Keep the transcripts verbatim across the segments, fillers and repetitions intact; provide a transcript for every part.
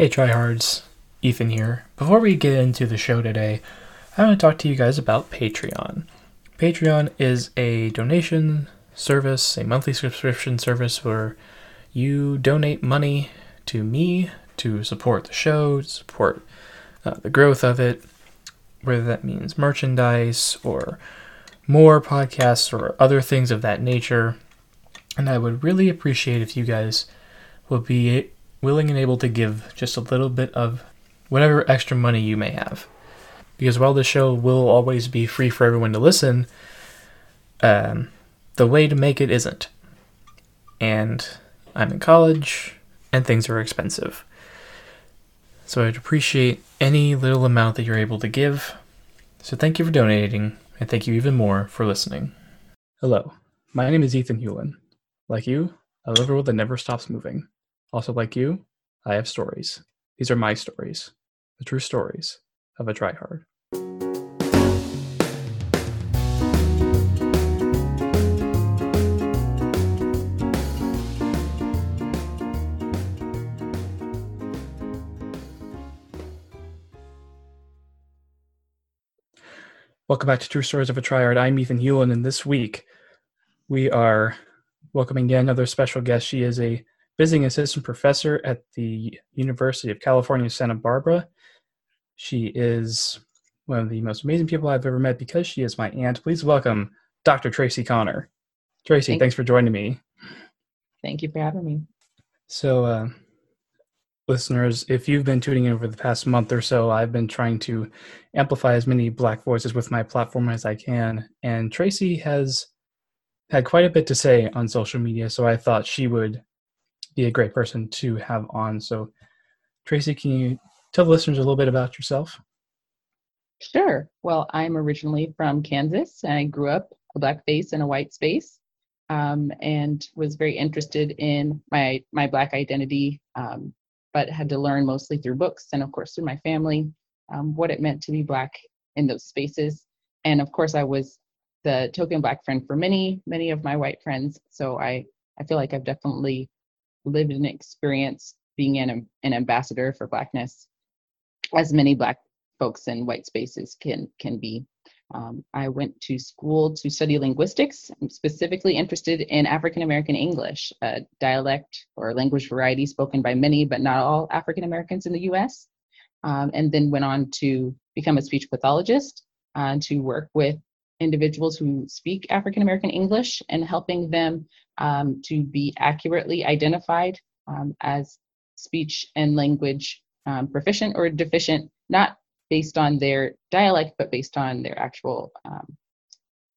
Hey tryhards, Ethan here. Before we get into the show today, I want to talk to you guys about Patreon. Patreon is a donation service, a monthly subscription service where you donate money to me to support the show, to support uh, the growth of it, whether that means merchandise or more podcasts or other things of that nature. And I would really appreciate if you guys would be willing and able to give just a little bit of whatever extra money you may have. Because while the show will always be free for everyone to listen, um, the way to make it isn't. And I'm in college, and things are expensive. So I'd appreciate any little amount that you're able to give. So thank you for donating, and thank you even more for listening. Hello, my name is Ethan Hewlin. Like you, I live a world that never stops moving. Also, like you, I have stories. These are my stories, the true stories of a tryhard. Welcome back to True Stories of a Tryhard. I'm Ethan Hewlin, and this week we are welcoming yet another special guest. She is a visiting assistant professor at the University of California, Santa Barbara. She is one of the most amazing people I've ever met because she is my aunt. Please welcome Doctor Tracy Connor. Tracy, Thank thanks for joining me. Thank you for having me. So, uh, listeners, if you've been tuning in over the past month or so, I've been trying to amplify as many Black voices with my platform as I can. And Tracy has had quite a bit to say on social media, so I thought she would be a great person to have on. So, Tracy, can you tell the listeners a little bit about yourself? Sure. Well, I'm originally from Kansas. I grew up a black face in a white space, um, and was very interested in my my black identity, um, but had to learn mostly through books and, of course, through my family, um, what it meant to be black in those spaces. And, of course, I was the token black friend for many, many of my white friends. So I, I feel like I've definitely lived an experience being an, an ambassador for blackness, as many black folks in white spaces can can be. Um, I went to school to study linguistics. I'm specifically interested in African-American English, a dialect or language variety spoken by many, but not all African-Americans in the U S, um, and then went on to become a speech pathologist uh, to work with individuals who speak African-American English and helping them um, to be accurately identified um, as speech and language um, proficient or deficient, not based on their dialect, but based on their actual um,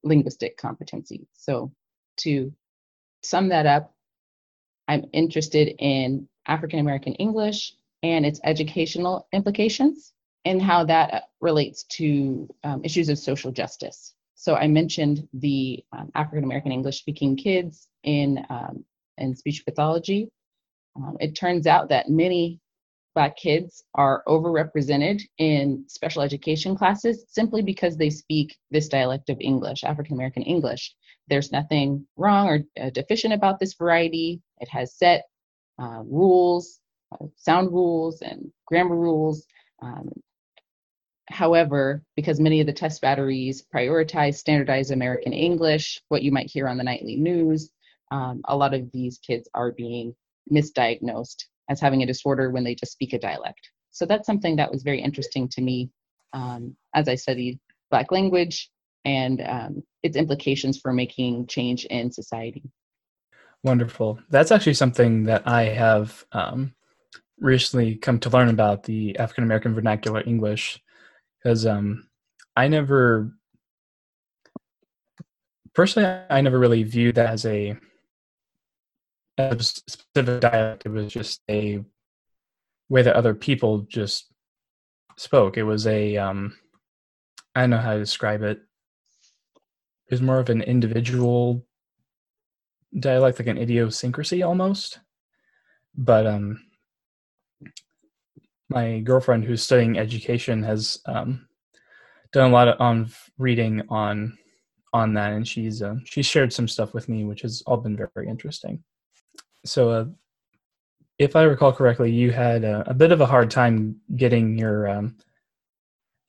linguistic competency. So to sum that up, I'm interested in African-American English and its educational implications and how that relates to um, issues of social justice. So I mentioned the um, African-American English speaking kids in, um, in speech pathology. Um, it turns out that many Black kids are overrepresented in special education classes simply because they speak this dialect of English, African-American English. There's nothing wrong or uh, deficient about this variety. It has set uh, rules, uh, sound rules and grammar rules. Um, However, because many of the test batteries prioritize standardized American English, what you might hear on the nightly news, um, a lot of these kids are being misdiagnosed as having a disorder when they just speak a dialect. So that's something that was very interesting to me um, as I studied Black language and um, its implications for making change in society. Wonderful. That's actually something that I have um, recently come to learn about, the African-American vernacular English. Because um, I never, personally, I never really viewed that as a, as a specific dialect. It was just a way that other people just spoke. It was a, um, I don't know how to describe it. It was more of an individual dialect, like an idiosyncrasy almost. But um, my girlfriend, who's studying education, has um, done a lot of um, reading on on that, and she's uh, she's shared some stuff with me, which has all been very interesting. So, uh, if I recall correctly, you had a, a bit of a hard time getting your um,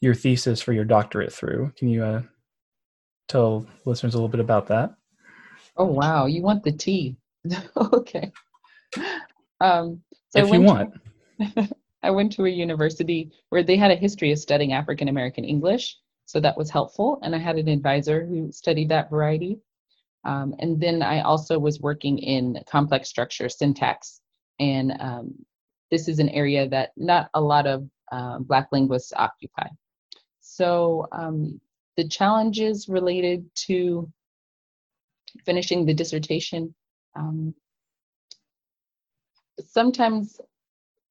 your thesis for your doctorate through. Can you uh, tell listeners a little bit about that? Oh, wow. You want the tea. Okay. Um, so if you want. To, I went to a university where they had a history of studying African-American English. So that was helpful. And I had an advisor who studied that variety. Um, and then I also was working in complex structure syntax. And um, this is an area that not a lot of uh, Black linguists occupy. So um, the challenges related to finishing the dissertation, um, sometimes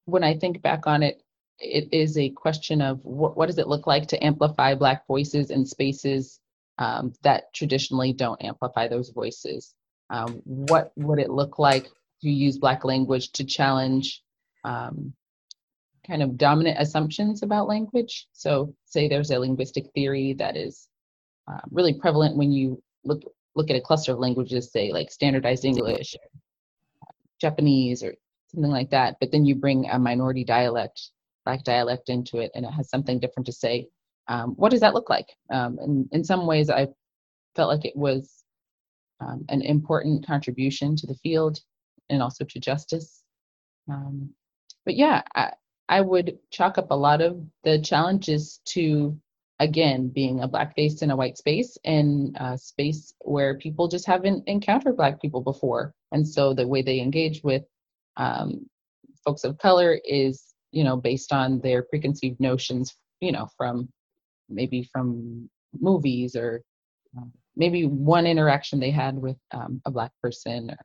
when I think back on it, it is a question of what, what does it look like to amplify Black voices in spaces um, that traditionally don't amplify those voices? Um, what would it look like to use Black language to challenge um, kind of dominant assumptions about language? So say there's a linguistic theory that is uh, really prevalent when you look look at a cluster of languages, say like standardized English, or Japanese, or something like that, but then you bring a minority dialect Black dialect into it, and it has something different to say. Um, what does that look like? Um, and in some ways, I felt like it was um, an important contribution to the field and also to justice. Um, but yeah, I, I would chalk up a lot of the challenges to, again, being a Black face in a white space, and a space where people just haven't encountered Black people before. And so the way they engage with um, folks of color is, you know, based on their preconceived notions, you know, from maybe from movies, or um, maybe one interaction they had with um, a Black person, or,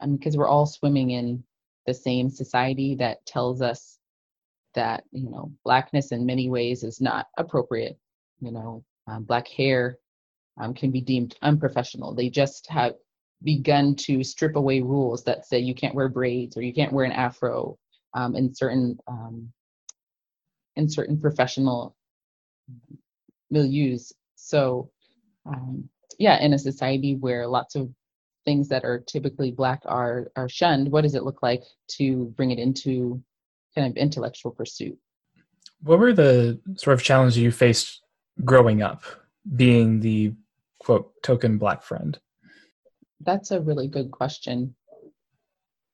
um, because we're all swimming in the same society that tells us that, you know, Blackness in many ways is not appropriate. You know, um, Black hair um, can be deemed unprofessional. They just have begun to strip away rules that say you can't wear braids or you can't wear an afro. Um, in certain um, in certain professional milieus. So um, yeah, in a society where lots of things that are typically Black are are shunned, what does it look like to bring it into kind of intellectual pursuit? What were the sort of challenges you faced growing up, being the quote token Black friend? That's a really good question.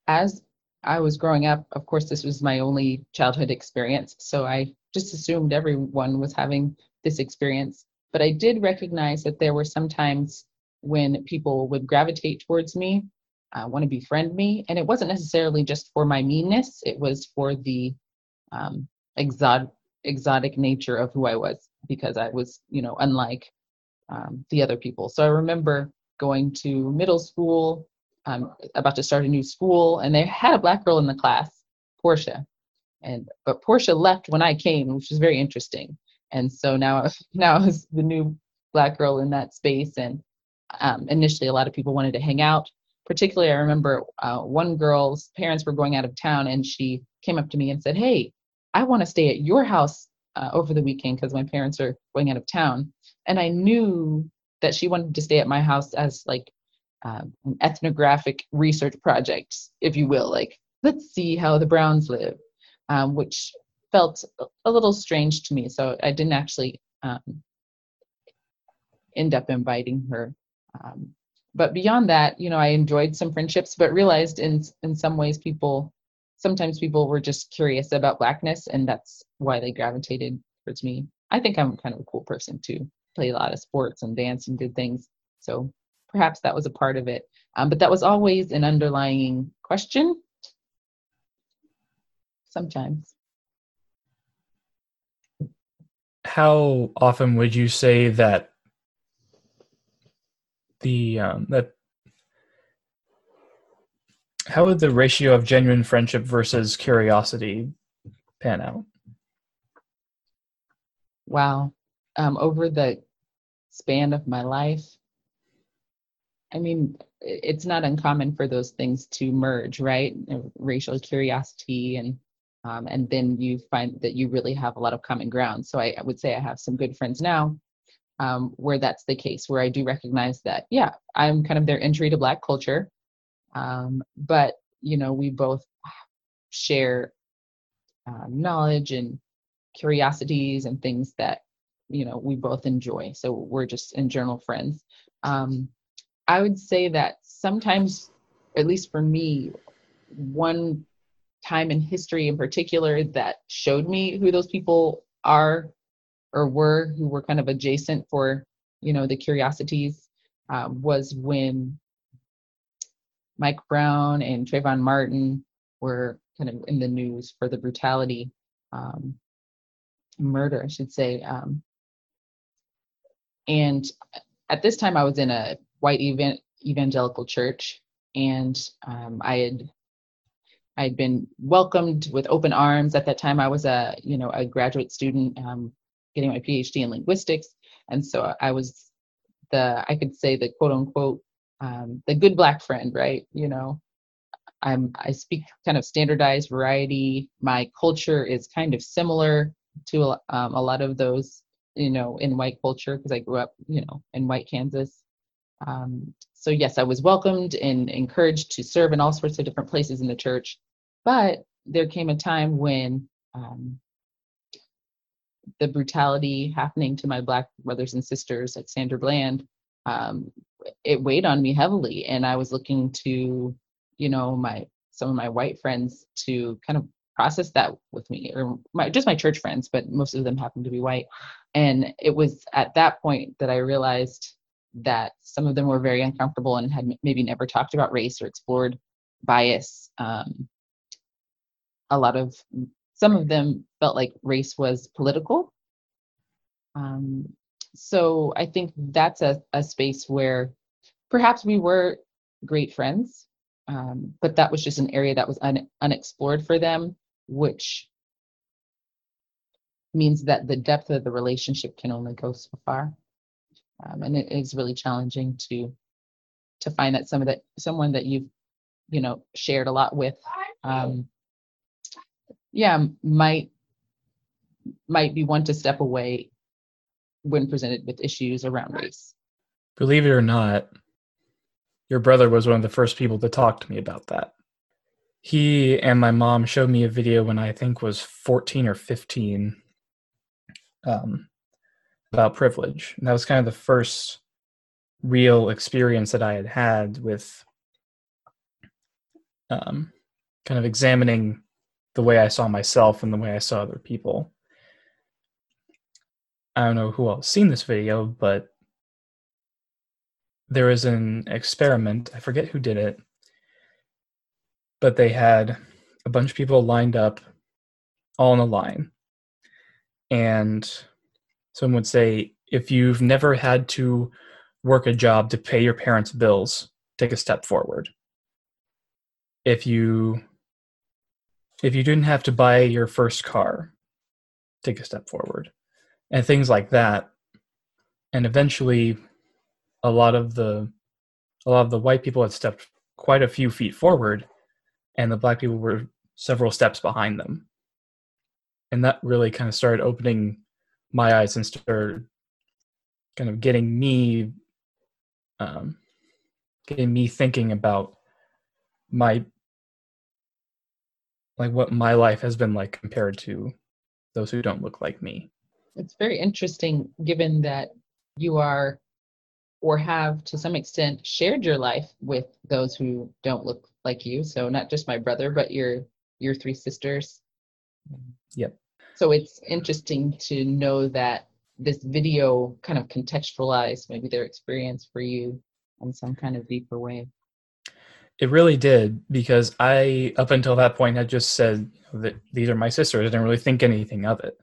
As I was growing up, of course, this was my only childhood experience, so I just assumed everyone was having this experience. But I did recognize that there were some times when people would gravitate towards me, uh, want to befriend me, and it wasn't necessarily just for my meanness, it was for the um, exotic, exotic nature of who I was, because I was, you know, unlike um, the other people. So I remember going to middle school, Um, about to start a new school, and they had a Black girl in the class, Portia, and but Portia left when I came, which was very interesting. And so now, now I was the new Black girl in that space. And um, initially, a lot of people wanted to hang out. Particularly, I remember uh, one girl's parents were going out of town, and she came up to me and said, "Hey, I want to stay at your house uh, over the weekend because my parents are going out of town." And I knew that she wanted to stay at my house as like Um, an ethnographic research project, if you will, like, let's see how the Browns live, um, which felt a little strange to me. So I didn't actually um, end up inviting her. Um, but beyond that, you know, I enjoyed some friendships, but realized in in some ways people, sometimes people were just curious about Blackness, and that's why they gravitated towards me. I think I'm kind of a cool person too. Play a lot of sports and dance and did things. So perhaps that was a part of it, um, but that was always an underlying question. Sometimes. How often would you say that the um, that how would the ratio of genuine friendship versus curiosity pan out? Wow, um, over the span of my life. I mean, it's not uncommon for those things to merge, right? Racial curiosity, and um, and then you find that you really have a lot of common ground. So I, I would say I have some good friends now um, where that's the case, where I do recognize that, yeah, I'm kind of their entry to Black culture. Um, but, you know, we both share uh, knowledge and curiosities and things that, you know, we both enjoy. So we're just in general friends. Um, I would say that sometimes, at least for me, one time in history in particular that showed me who those people are or were who were kind of adjacent for, you know, the curiosities uh, was when Mike Brown and Trayvon Martin were kind of in the news for the brutality, um, murder, I should say. Um, and at this time I was in a white evan- evangelical church, and um, I had I had been welcomed with open arms. At that time, I was a, you know, a graduate student um, getting my PhD in linguistics. And so I was the, I could say the quote unquote, um, the good Black friend, right? You know, I'm, I speak kind of standardized variety. My culture is kind of similar to um, a lot of those, you know, in white culture, because I grew up, you know, in white Kansas. Um, so yes, I was welcomed and encouraged to serve in all sorts of different places in the church. But there came a time when um, the brutality happening to my Black brothers and sisters at Sandra Bland, um, it weighed on me heavily. And I was looking to, you know, my some of my white friends to kind of process that with me, or my, just my church friends, but most of them happened to be white. And it was at that point that I realized that some of them were very uncomfortable and had maybe never talked about race or explored bias. Um, a lot of, some of them felt like race was political. Um, so I think that's a, a space where perhaps we were great friends, um, but that was just an area that was un, unexplored for them, which means that the depth of the relationship can only go so far. Um, and it is really challenging to to find that some of that someone that you've you know shared a lot with, um, yeah, might might be one to step away when presented with issues around race. Believe it or not, your brother was one of the first people to talk to me about that. He and my mom showed me a video when I think was fourteen or fifteen. Um. About privilege. And that was kind of the first real experience that I had had with um, kind of examining the way I saw myself and the way I saw other people. I don't know who else seen this video, but there was an experiment. I forget who did it, but they had a bunch of people lined up all in a line. And some would say, if you've never had to work a job to pay your parents' bills, take a step forward. If you if you didn't have to buy your first car, take a step forward. And things like that. And eventually a lot of the a lot of the white people had stepped quite a few feet forward, and the Black people were several steps behind them. And that really kind of started opening my eyes and started kind of getting me, um, getting me thinking about my, like what my life has been like compared to those who don't look like me. It's very interesting, given that you are, or have to some extent shared your life with those who don't look like you. So not just my brother, but your, your three sisters. Yep. So it's interesting to know that this video kind of contextualized maybe their experience for you in some kind of deeper way. It really did, because I, up until that point, had just said that these are my sisters. I didn't really think anything of it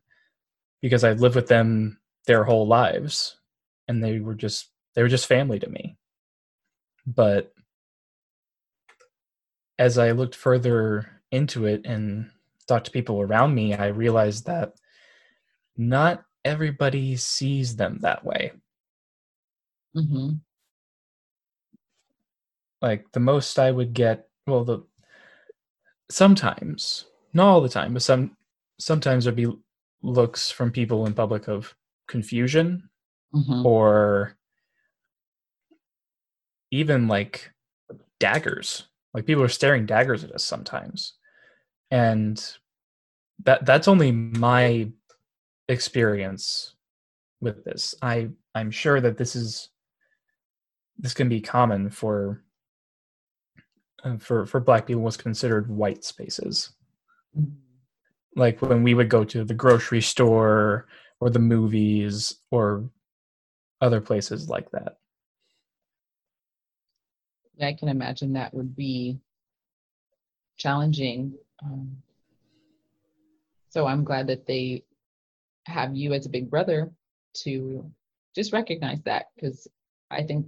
because I'd lived with them their whole lives, and they were just they were just family to me. But as I looked further into it and talk to people around me, I realized that not everybody sees them that way. Mm-hmm. Like the most I would get, well, the sometimes, not all the time, but some sometimes there'd be looks from people in public of confusion, mm-hmm. or even like daggers. Like people are staring daggers at us sometimes. And that that's only my experience with this. I, I'm sure that this is, this can be common for, uh, for, for Black people, what's considered white spaces. Like when we would go to the grocery store or the movies or other places like that. Yeah, I can imagine that would be challenging. Um, so I'm glad that they have you as a big brother to just recognize that, because I think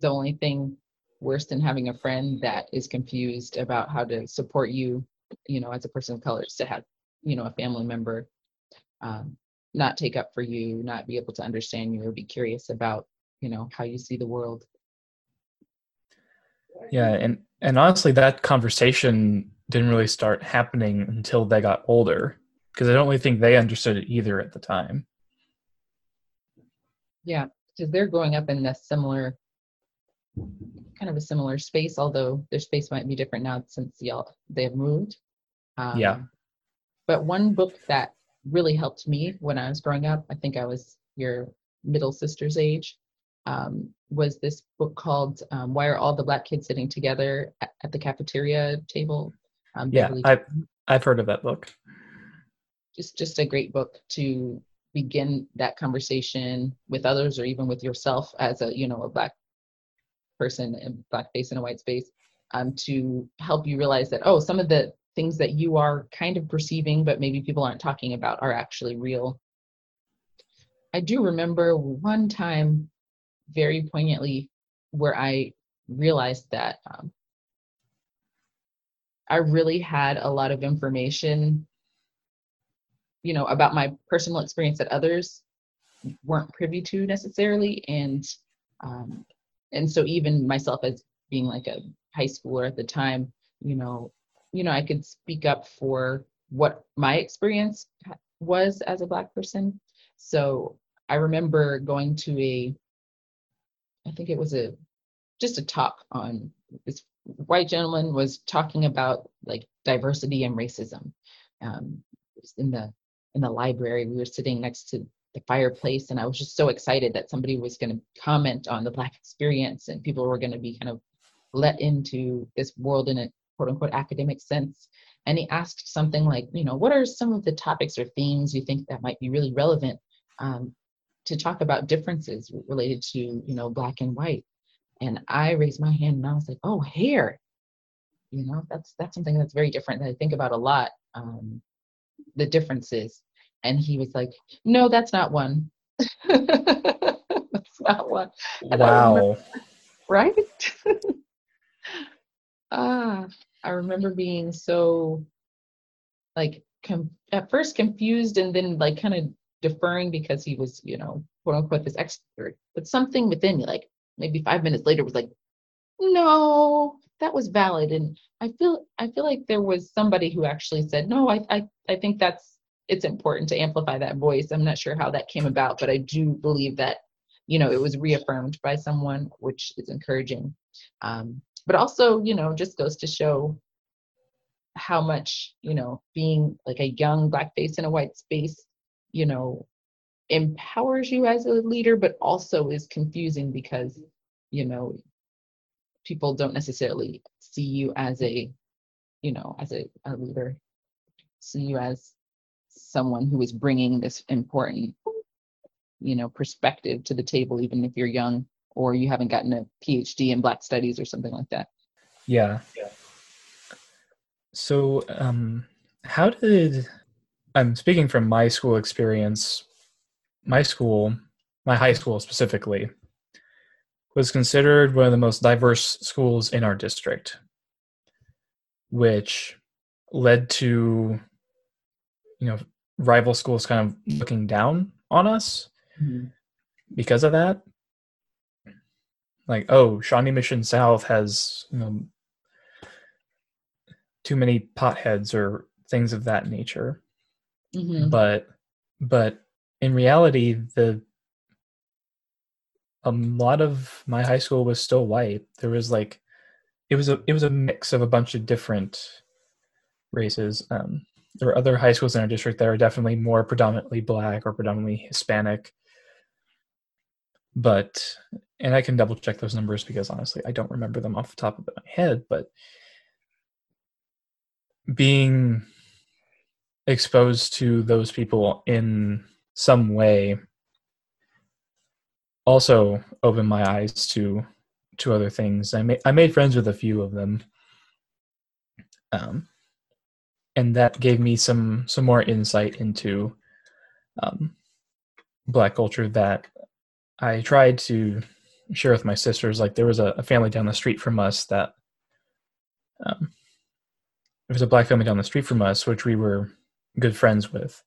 the only thing worse than having a friend that is confused about how to support you, you know, as a person of color, is to have, you know, a family member um, not take up for you, not be able to understand you or be curious about, you know, how you see the world. Yeah, and, and honestly, that conversation didn't really start happening until they got older, because I don't really think they understood it either at the time. Yeah, because they're growing up in a similar, kind of a similar space, although their space might be different now since y'all they have moved. Um, yeah. But one book that really helped me when I was growing up, I think I was your middle sister's age, um, was this book called um, Why Are All the Black Kids Sitting Together at, at the Cafeteria Table? Um, yeah, Beverly I've, I've heard of that book. Just, just a great book to begin that conversation with others, or even with yourself as a, you know, a Black person, a Black face in a white space, um, to help you realize that, oh, some of the things that you are kind of perceiving, but maybe people aren't talking about, are actually real. I do remember one time very poignantly where I realized that um, I really had a lot of information, you know, about my personal experience that others weren't privy to necessarily. And um, and so even myself as being like a high schooler at the time, you know, you know, I could speak up for what my experience was as a Black person. So I remember going to a, I think it was a, just a talk on, this white gentleman was talking about like diversity and racism. Um, it was in the in the library, we were sitting next to the fireplace, and I was just so excited that somebody was going to comment on the Black experience, and people were going to be kind of let into this world in a quote unquote academic sense. And he asked something like, you know, what are some of the topics or themes you think that might be really relevant um, to talk about differences related to, you know, Black and white? And I raised my hand and I was like, oh, hair, you know, that's, that's something that's very different that I think about a lot, um, the differences. And he was like, no, that's not one. That's not one. And wow. Remember, right? Ah, I remember being so like com- at first confused, and then like kind of deferring because he was, you know, quote unquote, this expert, but something within me, like maybe five minutes later was like, no, that was valid. And I feel, I feel like there was somebody who actually said, no, I, I, I think that's, it's important to amplify that voice. I'm not sure how that came about, but I do believe that, you know, it was reaffirmed by someone, which is encouraging. Um, But also, you know, just goes to show how much, you know, being like a young Black face in a white space, you know, empowers you as a leader, but also is confusing because, you know, people don't necessarily see you as a, you know, as a, a leader, see you as someone who is bringing this important, you know, perspective to the table, even if you're young, or you haven't gotten a P H D in Black Studies or something like that. Yeah. yeah. So um, how did, I'm speaking from my school experience, my school, my high school specifically, was considered one of the most diverse schools in our district, which led to, you know, rival schools kind of looking down on us mm-hmm. because of that. Like, oh, Shawnee Mission South has, you know, too many potheads or things of that nature. Mm-hmm. But but in reality, the a lot of my high school was still white. There was like, it was a it was a mix of a bunch of different races. Um, there were other high schools in our district that were definitely more predominantly Black or predominantly Hispanic. But, and I can double check those numbers because honestly, I don't remember them off the top of my head, but being exposed to those people in some way also opened my eyes to to other things. I made I made friends with a few of them, um, and that gave me some some more insight into um, Black culture that I tried to share with my sisters. Like, there was a, a family down the street from us that um, there was a Black family down the street from us, which we were good friends with,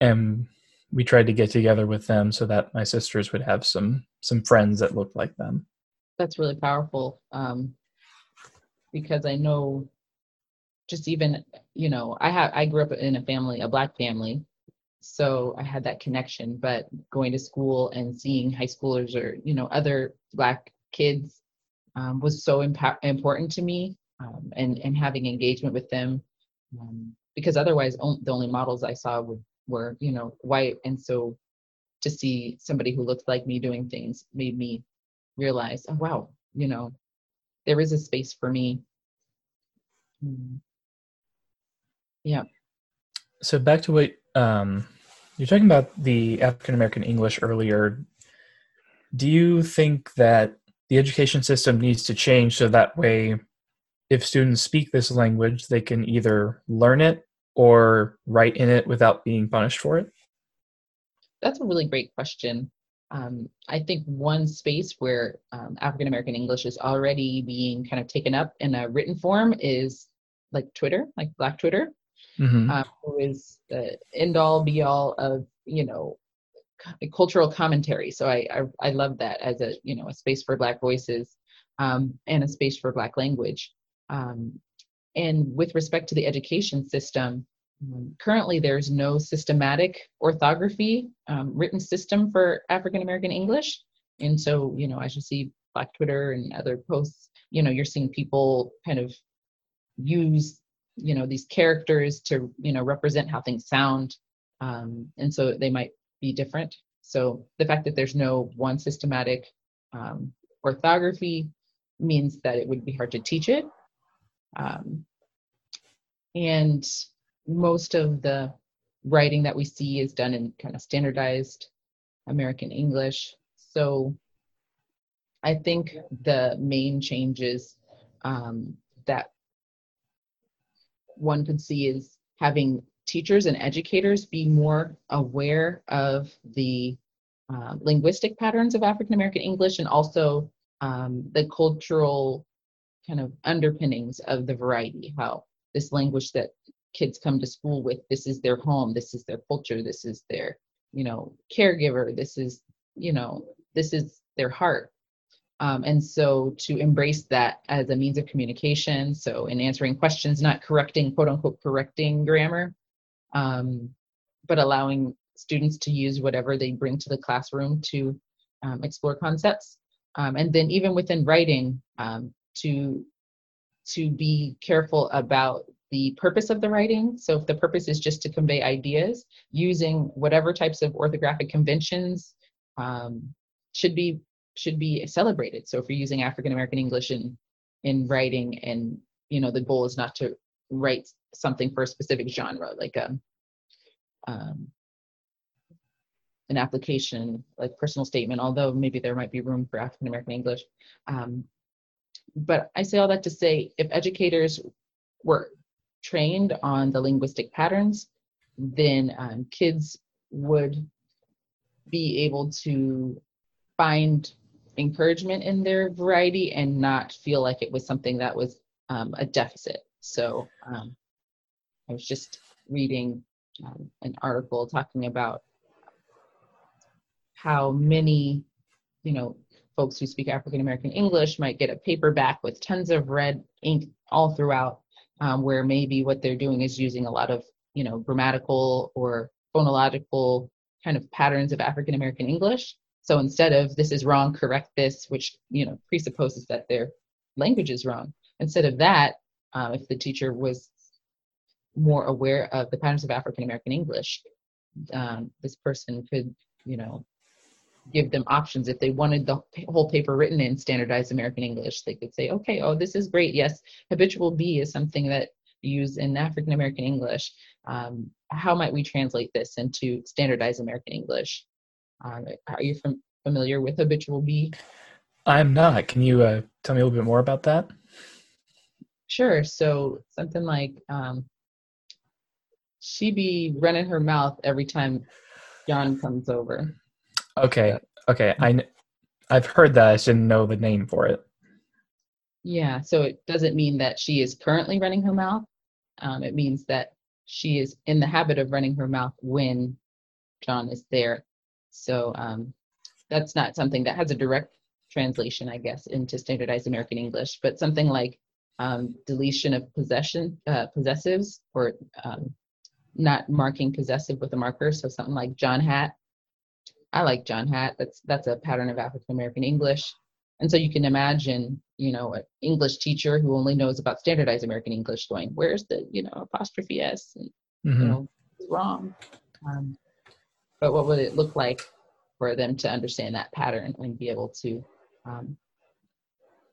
and we tried to get together with them so that my sisters would have some some friends that looked like them. That's really powerful, um, because I know, just even, you know, I have I grew up in a family, a Black family, so I had that connection. But going to school and seeing high schoolers or, you know, other Black kids um, was so impo- important to me, um, and and having engagement with them, um, because otherwise on, the only models I saw would. were, you know, white. And so to see somebody who looked like me doing things made me realize, oh, wow, you know, there is a space for me. Yeah. So back to what um, you're talking about, the African-American English earlier. Do you think that the education system needs to change so that way if students speak this language, they can either learn it or write in it without being punished for it? That's a really great question. Um, I think one space where um, African-American English is already being kind of taken up in a written form is like Twitter, like Black Twitter, mm-hmm. um, who is the end-all, be-all of, you know, c- cultural commentary. So I, I I love that as a, you know, a space for Black voices um, and a space for Black language. Um, And with respect to the education system, currently there's no systematic orthography um, written system for African-American English. And so, you know, as you see Black Twitter and other posts, you know, you're seeing people kind of use, you know, these characters to, you know, represent how things sound. Um, and so they might be different. So the fact that there's no one systematic um, orthography means that it would be hard to teach it. Um, and most of the writing that we see is done in kind of standardized American English. So I think the main changes um, that one could see is having teachers and educators be more aware of the uh, linguistic patterns of African American English and also um, the cultural kind of underpinnings of the variety, how this language that kids come to school with, this is their home, this is their culture, this is their, you know, caregiver, this is, you know, this is their heart. Um, and so to embrace that as a means of communication, so in answering questions, not correcting, quote unquote, correcting grammar, um, but allowing students to use whatever they bring to the classroom to um, explore concepts. Um, and then even within writing, um, to to be careful about the purpose of the writing. So if the purpose is just to convey ideas, using whatever types of orthographic conventions um, should be should be celebrated. So if you're using African American English in in writing, and you know the goal is not to write something for a specific genre, like a um, an application, like personal statement, although maybe there might be room for African American English. Um, But I say all that to say, if educators were trained on the linguistic patterns, then um, kids would be able to find encouragement in their variety and not feel like it was something that was um, a deficit. So um, I was just reading um, an article talking about how many, you know, folks who speak African-American English might get a paperback with tons of red ink all throughout, um, where maybe what they're doing is using a lot of, you know, grammatical or phonological kind of patterns of African-American English. So instead of this is wrong, correct this, which, you know, presupposes that their language is wrong. Instead of that, uh, if the teacher was more aware of the patterns of African-American English. Um, this person could, you know, give them options. If they wanted the whole paper written in standardized American English, they could say, okay, oh, this is great. Yes, habitual B is something that you use in African-American English. Um, how might we translate this into standardized American English? Um, are you fam- familiar with habitual B? I'm not. Can you uh, tell me a little bit more about that? Sure. So something like, um, she be running her mouth every time John comes over. Okay. Okay. I, I've heard that. I shouldn't know the name for it. Yeah. So it doesn't mean that she is currently running her mouth. Um, it means that she is in the habit of running her mouth when John is there. So um, that's not something that has a direct translation, I guess, into standardized American English, but something like um, deletion of possession, uh, possessives, or um, not marking possessive with a marker. So something like John hat. I like John hat. That's that's a pattern of African-American English. And so you can imagine, you know, an English teacher who only knows about standardized American English going, where's the, you know, apostrophe S? And, mm-hmm. You know, it's wrong. Um, but what would it look like for them to understand that pattern and be able to um,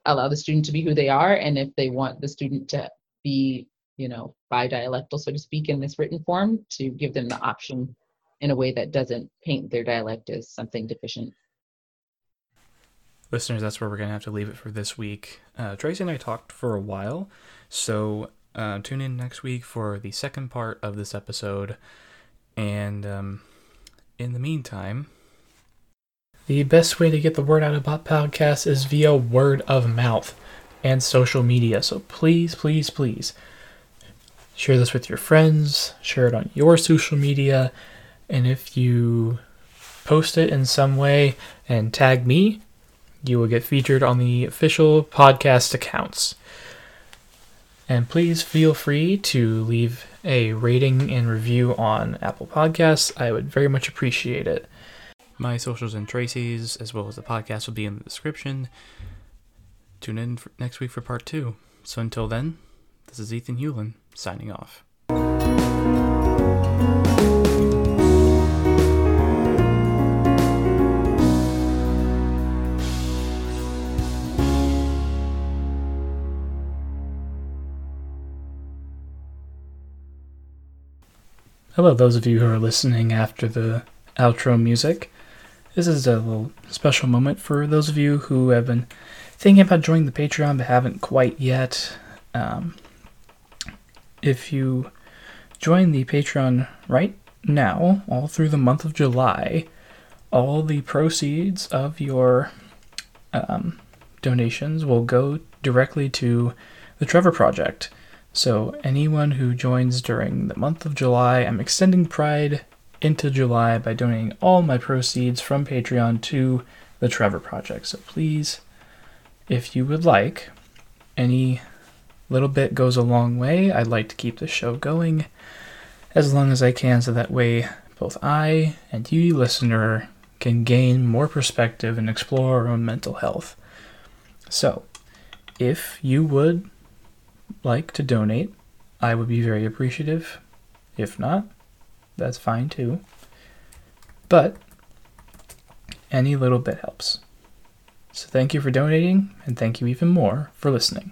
allow the student to be who they are? And if they want the student to be, you know, bi-dialectal, so to speak, in this written form, to give them the option in a way that doesn't paint their dialect as something deficient. Listeners, that's where we're going to have to leave it for this week. Uh, Tracy and I talked for a while, so uh, tune in next week for the second part of this episode. And um, in the meantime, the best way to get the word out about podcasts is via word of mouth and social media. So please, please, please share this with your friends, share it on your social media, and if you post it in some way and tag me, you will get featured on the official podcast accounts. And please feel free to leave a rating and review on Apple Podcasts. I would very much appreciate it. My socials and Tracy's, as well as the podcast, will be in the description. Tune in for next week for part two. So until then, this is Ethan Hewlin signing off. Hello, those of you who are listening after the outro music. This is a little special moment for those of you who have been thinking about joining the Patreon but haven't quite yet. Um, if you join the Patreon right now, all through the month of July, all the proceeds of your um, donations will go directly to the Trevor Project. So anyone who joins during the month of July, I'm extending Pride into July by donating all my proceeds from Patreon to the Trevor Project. So please, if you would like, any little bit goes a long way. I'd like to keep this show going as long as I can, so that way both I and you, listener, can gain more perspective and explore our own mental health. So if you would like to donate, I would be very appreciative. If not, that's fine too. But any little bit helps. So thank you for donating, and thank you even more for listening.